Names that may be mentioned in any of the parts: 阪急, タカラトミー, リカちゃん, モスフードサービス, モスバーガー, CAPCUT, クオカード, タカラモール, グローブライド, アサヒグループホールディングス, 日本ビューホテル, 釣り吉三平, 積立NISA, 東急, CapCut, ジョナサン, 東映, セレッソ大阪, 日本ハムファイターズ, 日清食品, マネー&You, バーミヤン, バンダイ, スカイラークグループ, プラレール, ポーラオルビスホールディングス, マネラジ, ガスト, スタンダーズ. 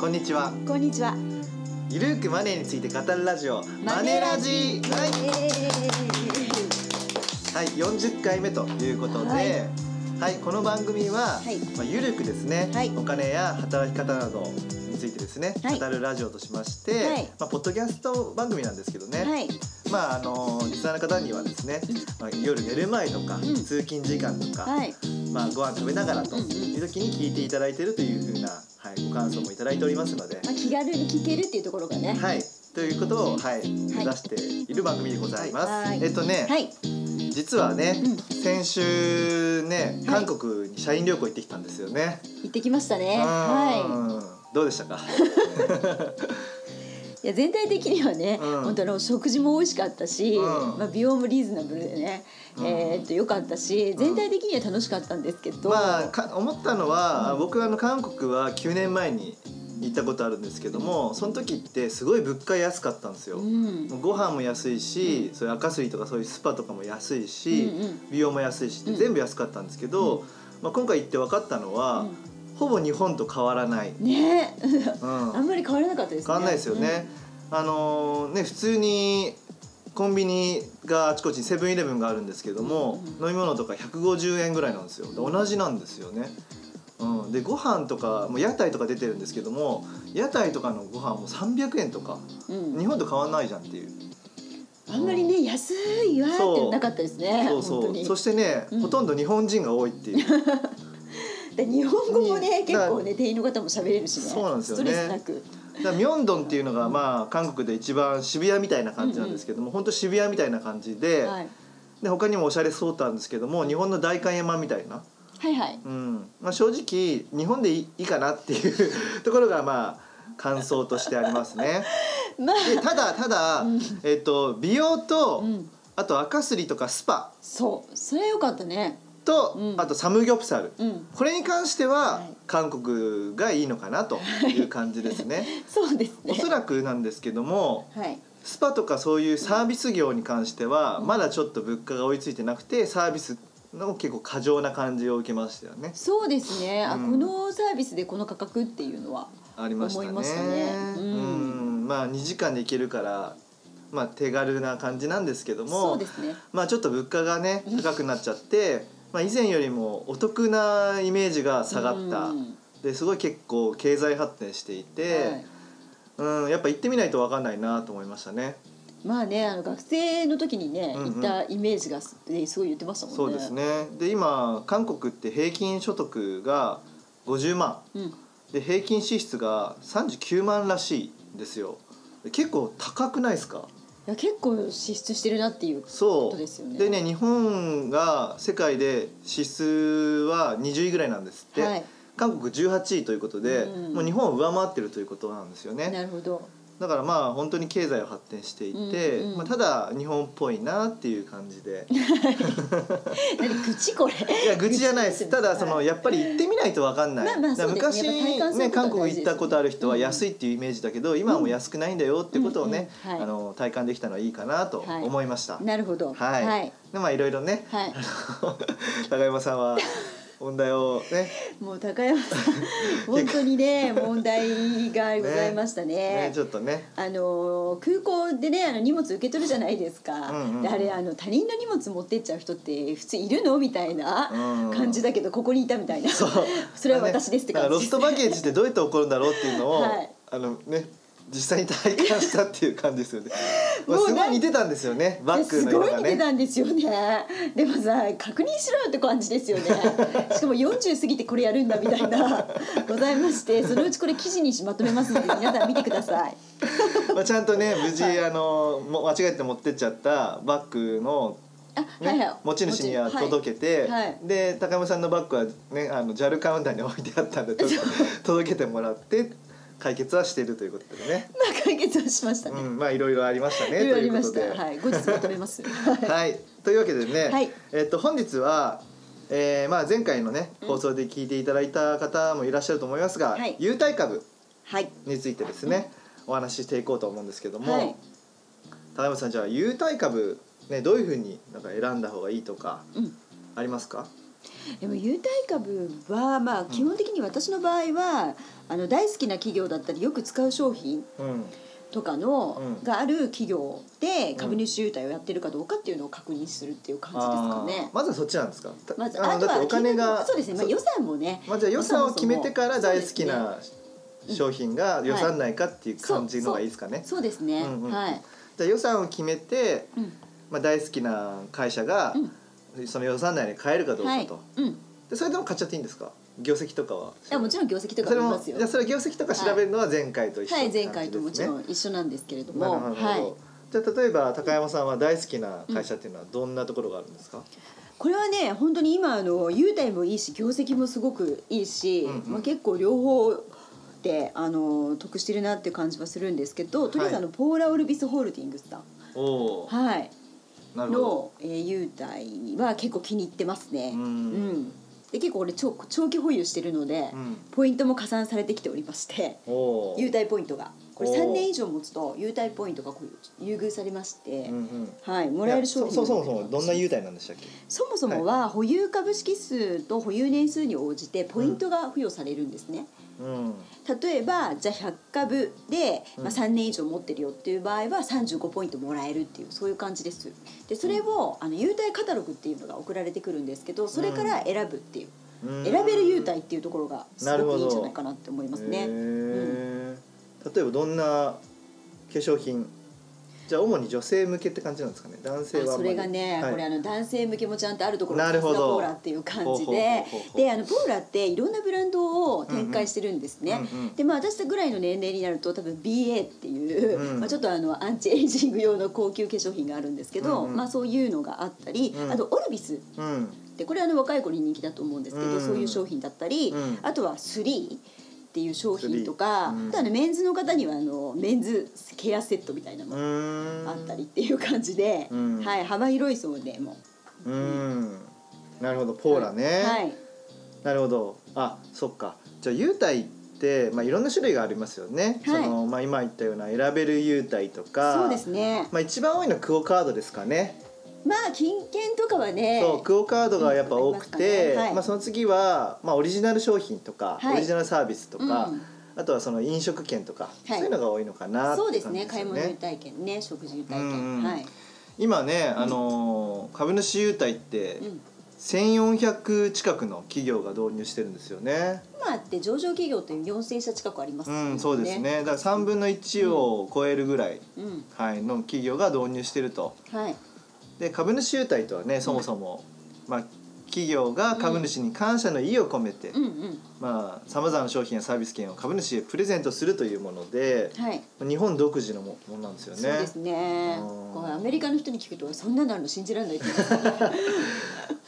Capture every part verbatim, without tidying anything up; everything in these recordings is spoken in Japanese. こんにちは。こんにちは。ゆるくマネーについて語るラジオ、マネラジ。はい、はい、よんじゅっかいめということで、はい、はい、この番組は、はい、まあ、ゆるくですね、はい、お金や働き方などについてですね、はい、語るラジオとしまして、はい、まあ、ポッドキャスト番組なんですけどね、はい、まあ、あのリスナーの方にはですね、まあ、夜寝る前とか、うん、通勤時間とか、はい、まあ、ご飯食べながらという時に聞いていただいているというふうな、はい、ご感想もいただいておりますので、まあ、気軽に聞けるっていうところがね、はい、ということを、はい、目指している番組でございます、はいはい、えっとね、はい、実はね、うん、先週ね、韓国に社員旅行行ってきたんですよね、はい、行ってきましたね、はい、どうでしたか？いや、全体的にはね、うん、本当の食事も美味しかったし、うん、まあ、美容もリーズナブルでね、うん、えー、っと良かったし、全体的には楽しかったんですけど、まあ、思ったのは、うん、僕はあの韓国はきゅうねんまえに行ったことあるんですけども、その時ってすごい物価安かったんですよ、うん、ご飯も安いし、うん、そういう赤水とかそういうスパとかも安いし、うんうん、美容も安いしって全部安かったんですけど、うん、まあ、今回行って分かったのは、うん、ほぼ日本と変わらない、ね、うん、あんまり変わらなかったですね。変わらないですよね、うん、あのね、普通にコンビニがあちこちにセブンイレブンがあるんですけども、うんうん、飲み物とかひゃくごじゅうえんぐらいなんですよ。同じなんですよね、うん、でご飯とかもう屋台とか出てるんですけども、屋台とかのご飯もさんびゃくえんとか、うん、日本と変わらないじゃんっていう、あんまりね、うん、安いわーってなかったですね。そうそうそう、本当に。そしてね、うん、ほとんど日本人が多いっていう日本語もね、結構ね、店員の方も喋れるしね。そうなんですよね。ストレスなく。だからミョンドンっていうのが、まあ、韓国で一番渋谷みたいな感じなんですけども、うんうん、本当渋谷みたいな感じで、はい、で他にもおしゃれそうなんですけども、日本の代官山みたいな、はいはい、うん、まあ、正直日本でい い, いいかなっていうところが、まあ、感想としてありますね、まあ、でただただ、うん、えー、と美容と、うん、あと赤すりとかスパ、そうそれ良かったねと、うん、あとサムギョプサル、うん、これに関しては韓国がいいのかなという感じですね、はい、そうですね。おそらくなんですけども、はい、スパとかそういうサービス業に関してはまだちょっと物価が追いついてなくて、サービスの結構過剰な感じを受けましたよね。そうですね、うん、あ、このサービスでこの価格っていうのはありましたね、思いましたね、うんうん、まあ、にじかんで行けるからまあ手軽な感じなんですけども、そうですね、まあ、ちょっと物価がね高くなっちゃってまあ、以前よりもお得なイメージが下がった、うん、ですごい結構経済発展していて、はい、うん、やっぱ行ってみないと分かんないなと思いましたね。まあね、あの学生の時にね、うんうん、行ったイメージがすごい言ってましたもんね。そうですね。で今韓国って平均所得がごじゅうまん、うん、で平均支出がさんじゅうきゅうまんらしいんですよ。結構高くないですか？いや、結構支出してるなっていうことですよね。でね、日本が世界で支出はにじゅういぐらいなんですって、はい、韓国じゅうはちいということで、うん、もう日本を上回ってるということなんですよね。なるほど。だからまあ本当に経済を発展していて、うんうん、まあ、ただ日本っぽいなっていう感じで何愚痴これ。いや、愚痴じゃないです。ただそのやっぱり行ってみないと分かんない、まあまあそうですね、昔ね、韓国行ったことある人は安いっていうイメージだけど、うん、今はもう安くないんだよってことをね、うんうんうん、はい、あの体感できたのはいいかなと思いました、はい、なるほど、はい、はい、でまあいろいろね、はい、高山さんは問題をね、もう高山さん本当にね問題がございましたね。ね、ちょっとね、あの空港でね、あの荷物受け取るじゃないですか、うんうんうん、あれ、あの他人の荷物持ってっちゃう人って普通いるのみたいな感じだけど、ここにいたみたいな、うん、そうそれは私ですって感じです、ね、だからロストバゲージってどうやって起こるんだろうっていうのを、はい、あのね、実際に体感したっていう感じですよね。まあ、すごい似てたんですよね。バッグの色がね。すごい似てたんですよね。でもさ、確認しろよって感じですよね。しかもよんじゅう過ぎてこれやるんだみたいなございまして、そのうちこれ記事にまとめますので皆さん見てください。まあちゃんとね、無事、はい、あの間違えて持ってっちゃったバッグの。ね、はいはい、持ち主には届けて、はいはい、で高山さんのバッグはね、あの ジャル カウンターに置いてあったんで届けてもらって。解決はしているということでね、まあ、解決はしましたね、うん、まあいろいろありましたねということで、はい、後日まとめますはい、というわけでね、はい、えー、っと本日は、えー、まあ前回のね放送で聞いていただいた方もいらっしゃると思いますが、うん、優待株についてですね、はい、お話ししていこうと思うんですけども、はい、高山さん、じゃあ優待株、ね、どういうふうになんか選んだ方がいいとかありますか？うん、でも優待株は、まあ、基本的に私の場合は、うん、あの大好きな企業だったりよく使う商品とかの、うん、がある企業で株主優待をやってるかどうかっていうのを確認するっていう感じですかね。まずはそっちなんですか。まずあとはお金がそうですね、まあ、予算もね、まあ、じゃあ予算を決めてから大好きな商品が予算内かっていう感じのがいいですかね。そうですね、うんうん、はい、じゃあ予算を決めて、うん、まあ、大好きな会社が、うん、その予算内に買えるかどうかと、はい、うん、でそれでも買っちゃっていいんですか。業績とかは。いや、もちろん業績とかありますよ。それも、それ業績とか調べるのは前回と一緒、はい、はい、前回ともちろん一緒なんですけれども、なるほど、はい、じゃあ例えば高山さんは大好きな会社っていうのはどんなところがあるんですか。うん、これはね本当に今あの優待もいいし業績もすごくいいし、うんうん、まあ、結構両方であの得してるなっていう感じはするんですけど、とりあえずあの、はい、ポーラオルビスホールディングスさん、おー、はい、なるほど、の、えー、優待は結構気に入ってますね。うん、うん、で結構俺 長, 長期保有してるので、うん、ポイントも加算されてきておりまして、優待ポイントがこれさんねん以上持つと優待ポイントがこう優遇されまして、うんうん、はい、もらえる商品。そ, そ, そもそもどんな優待なんでしたっけ。そもそもは保有株式数と保有年数に応じてポイントが付与されるんですね。うん、例えばじゃあひゃく株で、まあ、さんねん以上持ってるよっていう場合はさんじゅうごポイントもらえるっていう、そういう感じです。でそれを、うん、あの優待カタログっていうのが送られてくるんですけど、それから選ぶっていう、うん、選べる優待っていうところがすごくいいんじゃないかなって思いますね。例えばどんな化粧品。じゃあ主に女性向けって感じなんですかね。男性はあんまり。それがね、はい、これあの男性向けもちゃんとあるところがポーラっていう感じで、であのポーラっていろんなブランドを展開してるんですね。うんうん、でまあ私ぐらいの年齢になると多分 ビーエー っていう、うんまあ、ちょっとあのアンチエイジング用の高級化粧品があるんですけど、うんうん、まあそういうのがあったり、うん、あとオルビス。うん、でこれあの若い子に人気だと思うんですけど、うん、そういう商品だったり、うん、あとはスリー。っていう商品とか、うん、あのメンズの方にはあのメンズケアセットみたいなのもあったりっていう感じで、うん、はい、幅広い層でもう、うん、なるほど、ポーラね、はいはい、なるほど、あ、そっか、じゃあ優待って、まあ、いろんな種類がありますよね、はい、そのまあ、今言ったような選べる優待とか、そうですね、まあ、一番多いのはクオカードですかね。まあ金券とかはね、そうクオカードがやっぱ多くて、うんまねはい、まあ、その次は、まあ、オリジナル商品とか、はい、オリジナルサービスとか、うん、あとはその飲食券とか、はい、そういうのが多いのかなって感じですよね。そうですね、買い物優待券ね、食事優待券、はい、今ね、あのー、株主優待って、うん、せんよんひゃく近くの企業が導入してるんですよね。今あって上場企業ってよんせんしゃ近くありますよね、うん、そうですね、だからさんぶんのいちを超えるぐらい、うんはい、の企業が導入してると、はい、で株主優待とはね、そもそも、うんまあ、企業が株主に感謝の意を込めて、まあ、様々な商品やサービス券を株主へプレゼントするというもので、はい、日本独自のものなんですよね。そうですね、これアメリカの人に聞くとそんなのあるの信じられないって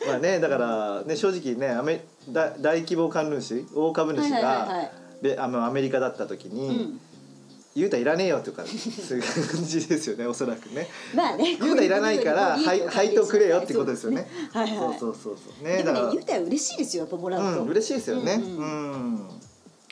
まあね、だから、ね、正直ね、アメ大規模株主大株主がアメリカだった時に、うん、優待いらねえよとかそういう感じですよね、おそらくね。まあね、優待いらないから配当くれよってことですよね。はいはい。そうそうそうそうね。でもね、優待嬉しいですよ、やっぱもらうと。うん、嬉しいですよね。うん、うんうん。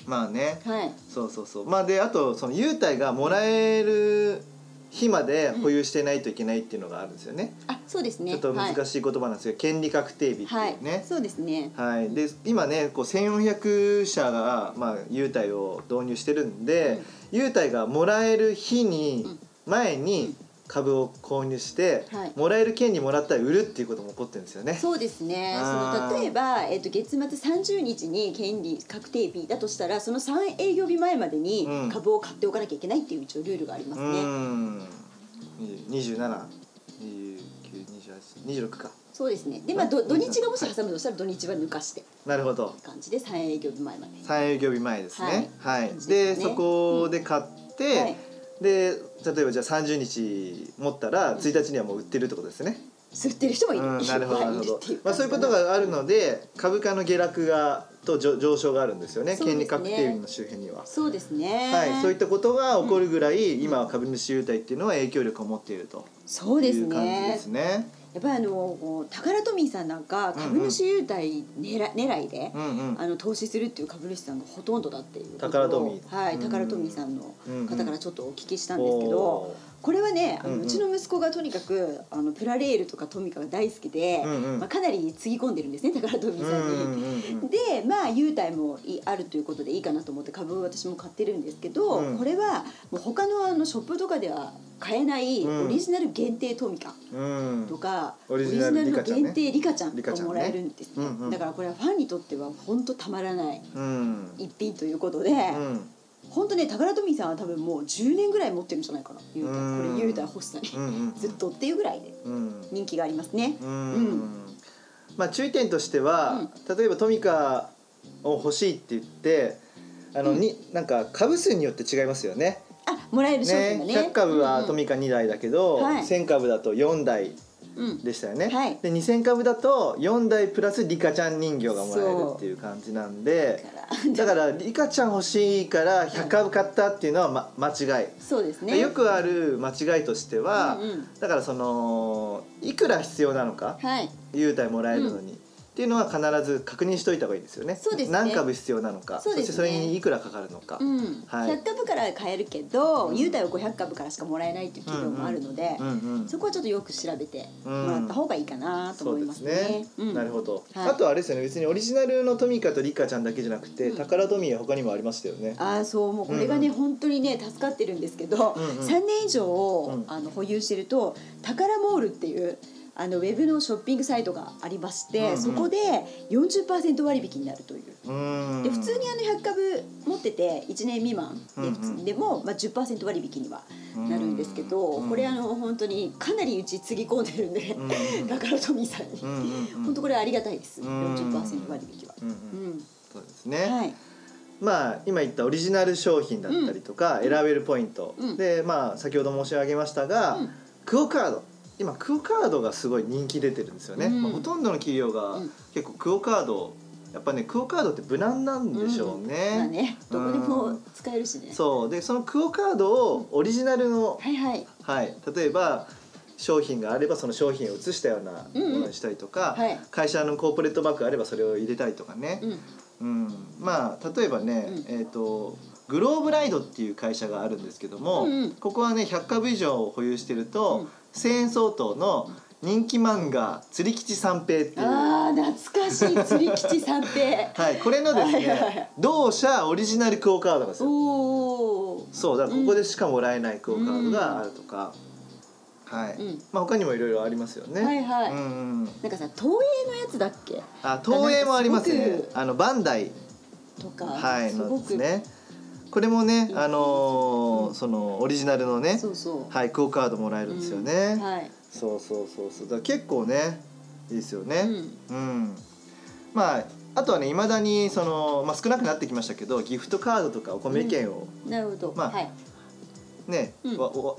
まあね。はい。そうそうそう。まあであとその優待がもらえる日まで保有してないといけないっていうのがあるんですよね。うん、あ、そうですね。ちょっと難しい言葉なんですけど、はい、権利確定日っていうね。はい、そうですね。はい。で今ね、こうせんよんひゃくしゃがまあ優待を導入してるんで。うん、優待がもらえる日に前に株を購入して、うんはい、もらえる権利もらったら売るっていうことも起こってるんですよね。そうですね、その例えば、えー、と月末さんじゅうにちに権利確定日だとしたらそのさんえいぎょうび前までに株を買っておかなきゃいけないっていう一応ルールがありますね、うん、にじゅうなな、にじゅうきゅう、にじゅうはち、にじゅうろくか。そうですね。で、まあ、土日がもし挟むとしたら土日は抜かして、なるほど感じでさんえいぎょうび前まで。さんえいぎょうび前ですね。はい。はい、で、そこで買って、うんはい、で例えばじゃあさんじゅうにち持ったらついたちにはもう売ってるってことですね。うん、売ってる人もいる。うん、なるほどなるほど。まあそういうことがあるので、株価の下落がと上昇があるんですよね。権利確定日の周辺には。そうですね。はい。そういったことが起こるぐらい、うん、今は株主優待っていうのは影響力を持っているという感じですね。そうですね。やっぱりあのタカラトミーさんなんか株主優待狙いで、うんうん、あの投資するっていう株主さんがほとんどだっていうことをタカラトミー、はい、タカラトミーさんの方からちょっとお聞きしたんですけど、うんうん、これはねあのうちの息子がとにかくあのプラレールとかトミカが大好きで、うんうんまあ、かなりつぎ込んでるんですねタカラトミーさんに、うんうんうん、でまあ優待もあるということでいいかなと思って株を私も買ってるんですけど、うん、これはもう他 の, あのショップとかでは買えないオリジナル限定トミカとか、うん、オリジナルの限定リカちゃんがもらえるんですね、うんうん、だからこれはファンにとっては本当たまらない一品ということで、うん、本当ねタカラトミーさんは多分もうじゅうねんぐらい持ってるんじゃないかな優待、うん、これ優待欲しさに、うん、ずっとっていうぐらいで人気がありますね、うんうんまあ、注意点としては、うん、例えばトミカを欲しいって言ってあの、うん、になんか株数によって違いますよねあもらえる商品がね、ねひゃっかぶはトミカにだいだけど、うんうんはい、せんかぶだとよんだいでしたよね、うんはい、でにせんかぶだとよんだいプラスリカちゃん人形がもらえるっていう感じなんでだからリカちゃん欲しいからひゃっかぶ買ったっていうのは、ま、間違いそうですねでよくある間違いとしては、うんうん、だからそのいくら必要なのか、はい、優待もらえるのに、うんっていうのは必ず確認しておいた方がいいですよね。そうですね。何株必要なのか、そうですね。そしてそれにいくらかかるのか、うんはい、ひゃっかぶから買えるけど、うん、優待をごひゃっかぶからしかもらえないっていう企業もあるので、うんうん、そこはちょっとよく調べてもらった方がいいかなと思いますね。そうですね。うん、なるほど、はい、あとはあれですよね。別にオリジナルのトミカとリカちゃんだけじゃなくて、うん、タカラトミーは他にもありましたよね。あそうもうこれがね、うんうん、本当にね助かってるんですけど、うんうん、さんねん以上を、うん、あの保有してるとタカラモールっていうあのウェブのショッピングサイトがありまして、うんうん、そこで よんじゅっパーセント 割引になるという、うん、で普通にあのひゃっかぶ持ってていちねん未満 で,、うんうん、でも、まあ、じゅっパーセント 割引にはなるんですけど、うん、これあの本当にかなりうちつぎ込んでるんで、うん、タカラトミーさんに、うんうん、本当これありがたいです、うん、よんじゅっパーセント 割引は、うんうん、そうですね、はいまあ、今言ったオリジナル商品だったりとか、うん、選べるポイント、うん、で、まあ、先ほど申し上げましたが、うん、クオカード今クオカードがすごい人気出てるんですよね、うんまあ、ほとんどの企業が結構クオカードやっぱねクオカードって無難なんでしょうね、うんまあ、ねどこでも使えるしね、うん、そうでそのクオカードをオリジナルの、うんはいはいはい、例えば商品があればその商品を移したようなものにしたりとか、うんうんはい、会社のコーポレートバッグがあればそれを入れたりとかね、うんうん、まあ例えばね、うん、えーとグローブライドっていう会社があるんですけども、うんうん、ここはねひゃっかぶ以上保有してると、うん、せんえん相当の人気漫画釣り吉三平っていうあー懐かしい釣り吉三平はいこれのですね、はいはい、同社オリジナルクオカードなんですよおそうだからここでしかもらえないクオカードがあるとか、うんはいうんまあ、他にもいろいろありますよねはいはい、うん、なんかさ東映のやつだっけあ東映もありますねあのバンダイとか、はい、すごくねこれもね、あのーうん、そのオリジナルのね、そうそうはい、クオカードもらえるんですよね、うんはい、そうそうそうそうだから結構ねいいですよね、うんうん、まああとはねいまだにその、まあ、少なくなってきましたけどギフトカードとかお米券を、うん、なるほど、まあはいねうん、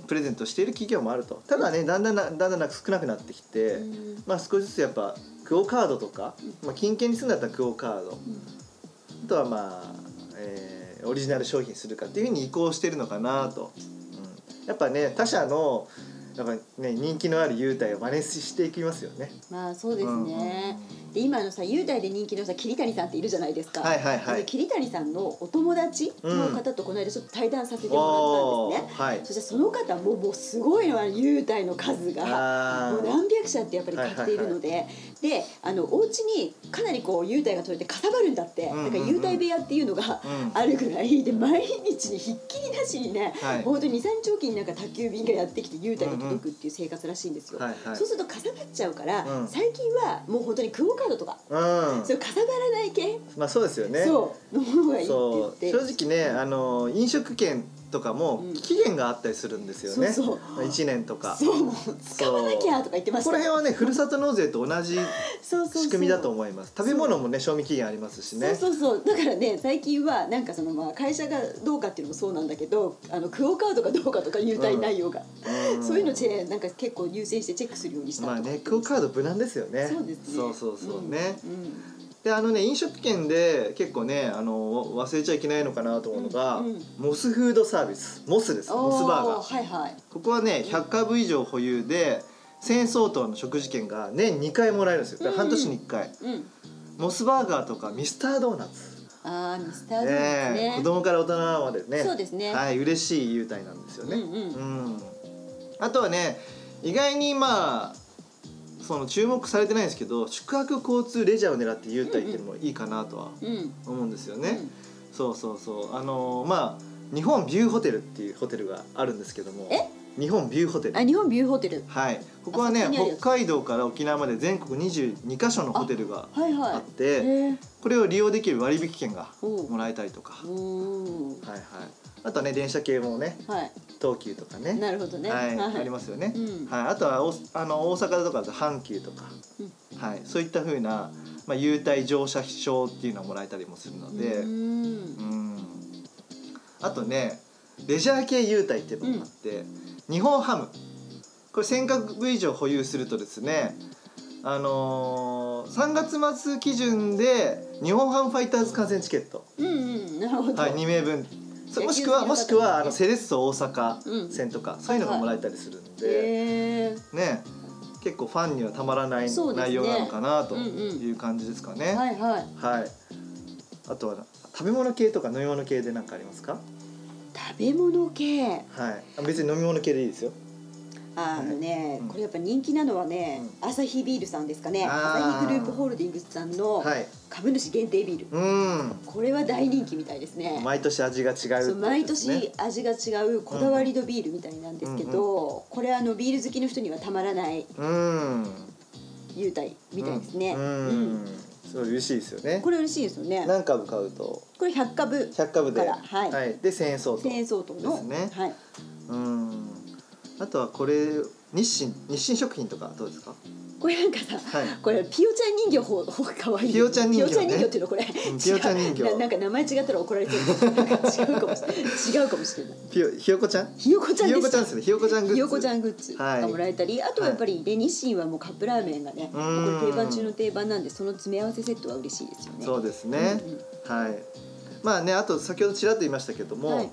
プレゼントしている企業もあるとただねだんだんだんだん少なくなってきて、うんまあ、少しずつやっぱクオカードとか、まあ、金券にするんだったらクオカード、うん、あとはまあ、えーオリジナル商品するかっていう風に移行してるのかなと、うん、やっぱね他社のやっぱ、ね、人気のある優待を真似していきますよねまあそうですね、うん、で今のさ優待で人気のさ桐谷さんっているじゃないですか、はいはいはい、桐谷さんのお友達の方とこの間ちょっと対談させてもらったんですね、うんはい、そしてその方ももうすごいのは優待の数がもう何百社ってやっぱり買っているので、はいはいはいであのお家にかなりこう優待が取れてかさばるんだって、うんうんうん、だから優待部屋っていうのがあるぐらいで、うん、毎日にひっきりなしにね、はい、本当に に,さん 日おきになんか宅急便がやってきて優待が届くっていう生活らしいんですよ、うんうんはいはい、そうするとかさばっちゃうから、うん、最近はもう本当にクオカードとか、うん、それかさばらない系、まあ、そうですよねそうの方がいいって言って正直ねあの飲食券とかも期限があったりするんですよね、うん、そうそういちねんとかそう使わなきゃとか言ってましたこの辺はねふるさと納税と同じ仕組みだと思いますそうそうそう食べ物もね賞味期限ありますしねそうそうそうだからね最近はなんかそのまあ会社がどうかっていうのもそうなんだけどあのクオカードがどうかとか優待内容が、うん、そういうのでなんか結構優先してチェックするようにしたとかまあねクオカード無難ですよねそうですねそうそうそうね、うんうん、であのね飲食券で結構ねあの忘れちゃいけないのかなと思うのが、うんうん、モスフードサービスモスですモスバーガー、はいはい、ここはねひゃっかぶ以上保有でせんえん相当の食事券が年にかいもらえるんですよ、うんうん、半年にいっかい、うん、モスバーガーとかミスタードーナツ、あーミスタードーナツ ね, ね子供から大人まで ね, そうですね、はい、嬉しい優待なんですよね、うんうんうん、あとはね意外にまあその注目されてないんですけど宿泊交通レジャーを狙って優待っていうのもいいかなとは思うんですよね、うんうん、そうそうそうあのー、まあ日本ビューホテルっていうホテルがあるんですけどもえ日本ビューホテルあ日本ビューホテルはいここはね北海道から沖縄まで全国にじゅうにかしょのホテルがあって、はいはい、これを利用できる割引券がもらえたりとかはいはいあとはね電車系もね、はい、東急とかねなるほどね、はいはい、ありますよね、うんはい、あとはおあの大阪とかだと阪急とか、うんはい、そういった風な、まあ、優待乗車証っていうのをもらえたりもするのでうんうんあとねレジャー系優待っていうのもあって、うん、日本ハムこれせんかぶ以上保有するとですねあのー、さんがつ末基準で日本ハムファイターズ観戦チケット、うんうん、なるほど、はい、にめいぶんもしくはもしくはあのセレッソ大阪戦とか、うん、そういうのがもらえたりするんで、はいはいね、結構ファンにはたまらない内容なのかなという感じですかね、うんうんはいはいはい、あとは食べ物系とか飲み物系で何かありますか？食べ物系、はい、別に飲み物系でいいですよ。あのね、うん、これやっぱ人気なのはね、うん、アサヒビールさんですかね。アサヒグループホールディングスさんの株主限定ビール、うん、これは大人気みたいですね。毎年味が違 う, う、ね、そう毎年味が違うこだわりのビールみたいなんですけど、うんうん、これあのビール好きの人にはたまらない優待みたいですね、うんうんうん、すごい嬉しいですよね。これ嬉しいですよね。何株買うとこれひゃっかぶひゃっかぶで、はいはい、でせんえん相当せんえん相当のですね、はい、うんあとはこれ日清日清食品とかどうですか？これなんかさ、はい、これピオちゃん人形ほう可愛い。ピオちゃん人形、ね、ピオちゃん人形っていうのこれ。うん、ピオちゃん人形な。なんか名前違ったら怒られてる。違うかもしれない。違うかもしれない。ピオひよこちゃん？ひよこちゃんです。ひよこちゃんですね。ひよこちゃんグッズ。ひよこちゃんグッズがもらえたり、はい、あとはやっぱりね日清はもうカップラーメンがね、これ定番中の定番なんでその詰め合わせセットは嬉しいですよね。そうですね。うんうん、はい。まあねあと先ほどちらっと言いましたけども、はい、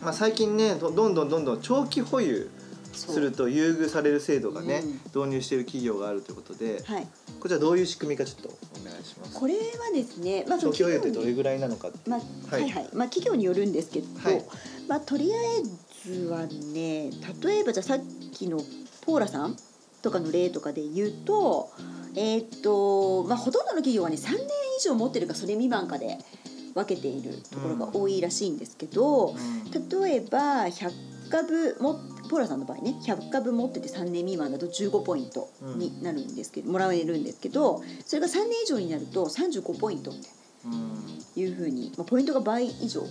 まあ最近ねどんどんどんどん長期保有すると優遇される制度がね、うん、導入している企業があるということで、はい、こちらどういう仕組みかちょっとお願いします。これはですね、まあ、長期保有ってどれぐらいなのかって、まあはいはいはいまあ、企業によるんですけど、はいまあ、とりあえずはね例えばじゃあさっきのポーラさんとかの例とかで言うと、えーとまあ、ほとんどの企業はねさんねん以上持ってるかそれ未満かで分けているところが多いらしいんですけど、うん、例えばひゃっかぶ持ってポーラさんの場合ねひゃっかぶ持っててさんねん未満だとじゅうごポイントになるんですけど、うん、もらえるんですけどそれがさんねん以上になるとさんじゅうごポイントっていう風に、まあ、ポイントが倍以上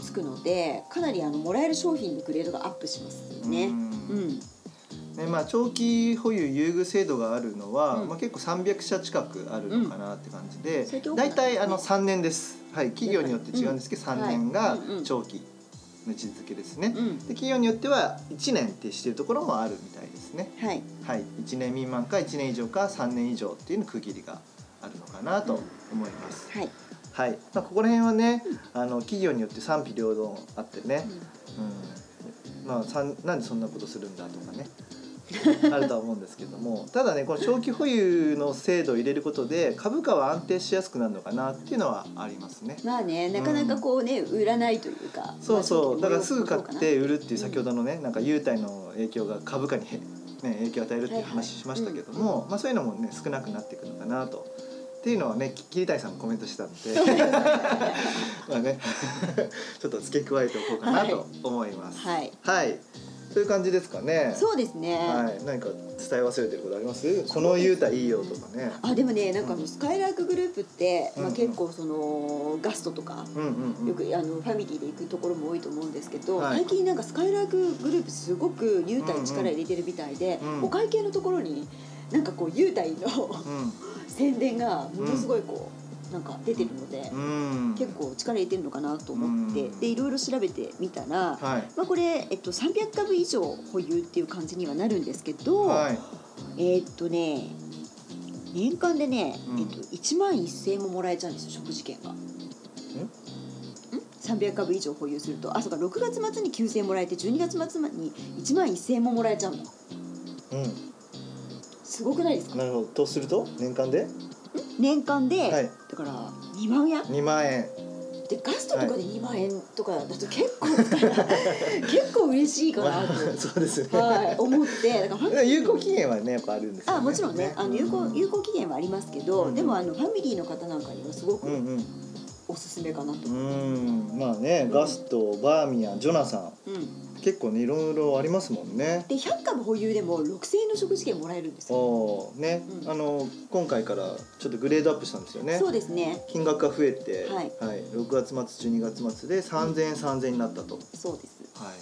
つくのでかなりあのもらえる商品のグレードがアップしますね、うんうんでまあ、長期保有優遇制度があるのは、うんまあ、結構さんびゃくしゃ近くあるのかなって感じで、うん、だいたいあのさんねんです、はい、企業によって違うんですけど、うん、さんねんが長期、はいうんうんの位置づけですね、うん、で企業によってはいちねんってしてるところもあるみたいですね、はいはい、いちねん未満かいちねん以上かさんねん以上っていうの区切りがあるのかなと思います、うんはいはいまあ、ここら辺はね、うん、あの企業によって賛否両論あってね、うんうんまあ、なんでそんなことするんだとかねあるとは思うんですけどもただねこの長期保有の制度を入れることで株価は安定しやすくなるのかなっていうのはありますね。まあねなかなかこうね、うん、売らないというかそうそうだからすぐ買って売るっていう先ほどのねなんか優待の影響が株価に、ね、影響を与えるっていう話しましたけども、はいはいうんまあ、そういうのもね少なくなっていくのかなとっていうのはね桐谷さんもコメントしてたのでまあねちょっと付け加えておこうかなと思います。はい、はいはいそういう感じですかね。そうですね、はい、何か伝え忘れてることあります？この優待いいよとかねあでもねなんかあのスカイラークグループって、うんまあ、結構そのガストとか、うんうんうん、よくあのファミリーで行くところも多いと思うんですけど、はい、最近なんかスカイラークグループすごく優待に力入れてるみたいで、うんうん、お会計のところになんかこう優待の、うん、宣伝がものすごいこう、うんなんか出てるので、うん、結構力入れてるのかなと思って、うん、でいろいろ調べてみたら、はいまあ、これ、えっと、さんびゃっかぶ以上保有っていう感じにはなるんですけど、はい、えー、っとね年間でね、うんえっと、いちまんせんえんももらえちゃうんですよ食事券が、うん、さんびゃっかぶ以上保有するとあそうかろくがつ末にきゅうせんえんもらえてじゅうにがつ末にいちまんせんえんももらえちゃうの、うんすごくないですか。なるほど。とすると年間で年間で、はい、だからにまんえんにまんえんでガストとかでにまんえんとかだと結構、はい、結構嬉しいかなと、まあ、そうですね、はい、思って。だから有効期限はねやっぱあるんですよね。あ、もちろんね、ねあの有効、有効期限はありますけど、うん、でもあのファミリーの方なんかにはすごく、うんうん、おすすめかなと。うんまあね、ガスト、バーミヤン、ジョナサン、うん、結構ねいろいろありますもんね。でひゃっかぶ保有でもろくせんえんの食事券もらえるんですよ。おね、うん、あの今回からちょっとグレードアップしたんですよね。そうですね、金額が増えて、はいはい、ろくがつ末じゅうにがつ末でさんぜんえん、うん、さんぜんえんになったと。そうです、は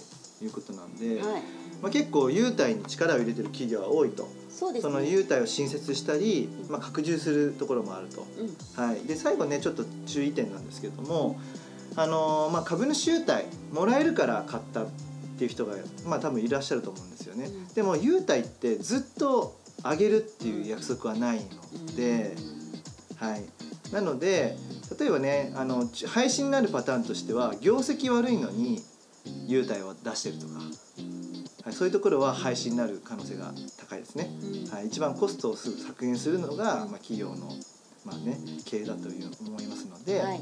い、いうことなんで、はいまあ、結構優待に力を入れてる企業は多いと。そうですね、その優待を新設したり、まあ、拡充するところもあると、うんはい、で最後ねちょっと注意点なんですけども、あのーまあ、株主優待もらえるから買ったっていう人が、まあ、多分いらっしゃると思うんですよね、うん、でも優待ってずっとあげるっていう約束はないので、うんはい、なので例えばねあの廃止になるパターンとしては業績悪いのに優待を出してるとか、はい、そういうところは廃止になる可能性が高いですね、うんはい、一番コストをすぐ削減するのが、まあ、企業の、まあね、経営だという思いますので、はい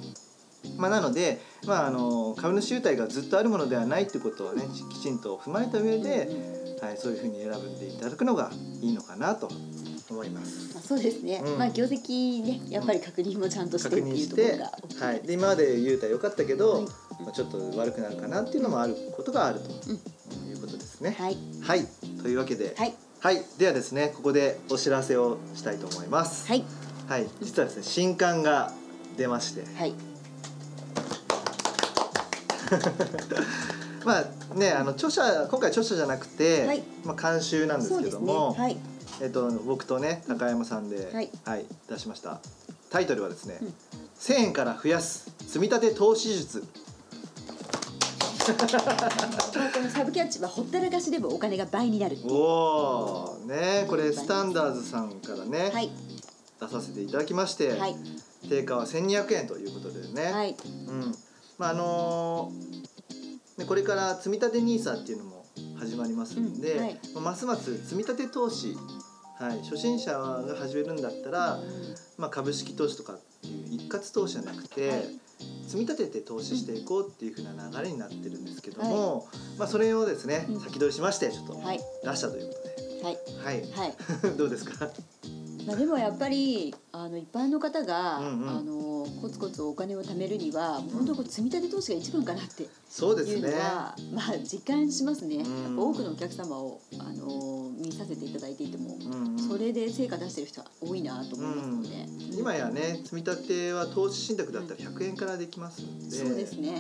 まあ、なので、まあ、あの株主優待がずっとあるものではないということを、ね、きちんと踏まえた上で、はい、そういうふうに選んでいただくのがいいのかなと思います。まあ、そうですね、うんまあ、業績ねやっぱり確認もちゃんとしてっていうところが大きいですね。はい、で今まで優待良かったけど、はいまあ、ちょっと悪くなるかなっていうのもあることがあると、うんねはい、はい、というわけで、はいはい、ではですねここでお知らせをしたいと思います、はいはい、実はですね新刊が出まして、はいまあね、あの著者今回著者じゃなくて、はいまあ、監修なんですけども、ねはいえっと、僕とね高山さんで、うんはいはい、出しました。タイトルはですね、うん、せんえんから増やす積み立て投資術。このサブキャッチはほったらかしでもお金が倍になるっていう。おーねこれスタンダーズさんからね、はい、出させていただきまして、はい、定価はせんにひゃくえんということでね、はいうんまああのー、これから積み立て ニーサ っていうのも始まりますんで、うんはい、ますます積み立て投資、はい、初心者が始めるんだったら、うんまあ、株式投資とかっていう一括投資じゃなくて、はい積み立てて投資していこうっていう風な流れになってるんですけども、はいまあ、それをですね、うん、先取りしましてちょっと出したということで、はいはいはい、どうですか。まあ、でもやっぱりあの一般の方が、うんうん、あのコツコツお金を貯めるには本当に積み立て投資が一番かなっていうのは、ねまあ、実感しますね、うん、やっぱ多くのお客様をあの見させていただいていても、うんうん、それで成果出してる人は多いなと思いますので、うんうん、今やね積み立ては投資信託だったらひゃくえんからできますので、うん、そうですね。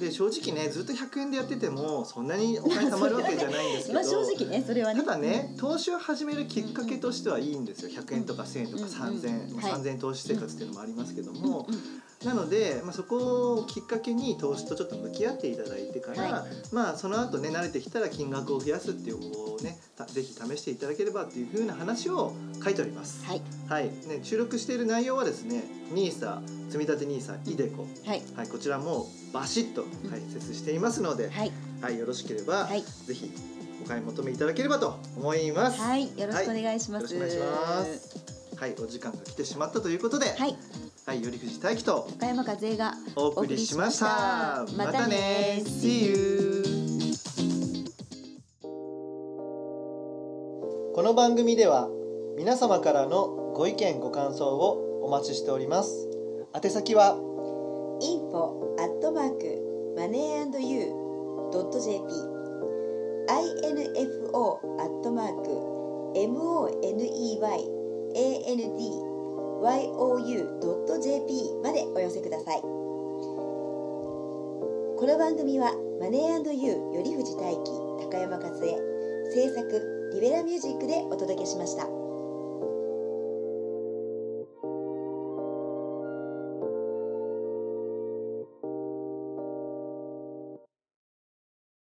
で正直ねずっとひゃくえんでやっててもそんなにお金貯まるわけじゃないんですけどまあ正直ねそれはねただね投資を始めるきっかけとしてはいいんですよ。ひゃくえんとかせんえんとかさんぜんえん、うんうん、さんぜんえん投資生活っていうのもありますけども、はいうんうん、なので、まあ、そこをきっかけに投資とちょっと向き合っていただいてから、はい、まあその後ね慣れてきたら金額を増やすっていう方法をねぜひ試していただければっていう風な話を書いております、はいはいね、収録している内容はですね ニーサ 積立 ニーサ イデコ、はいはい、こちらもバシッと解説していますので、うんはいはい、よろしければ、はい、ぜひお買い求めいただければと思います、はい、よろしくお願いします、はい、よろしくお願いします、はい、お時間が来てしまったということで、はいはい、頼藤大樹と高山和恵がお送りしました。またね See you。 この番組では皆様からのご意見ご感想をお待ちしております。宛先はインフォ アットマーク マネー アンド ユー ドット ジェーピー インフォ アットマーク モネー アンド ユー ドット ジェーピー までお寄せください。この番組はマネー &You 頼藤大樹、高山和恵制作リベラミュージックでお届けしました。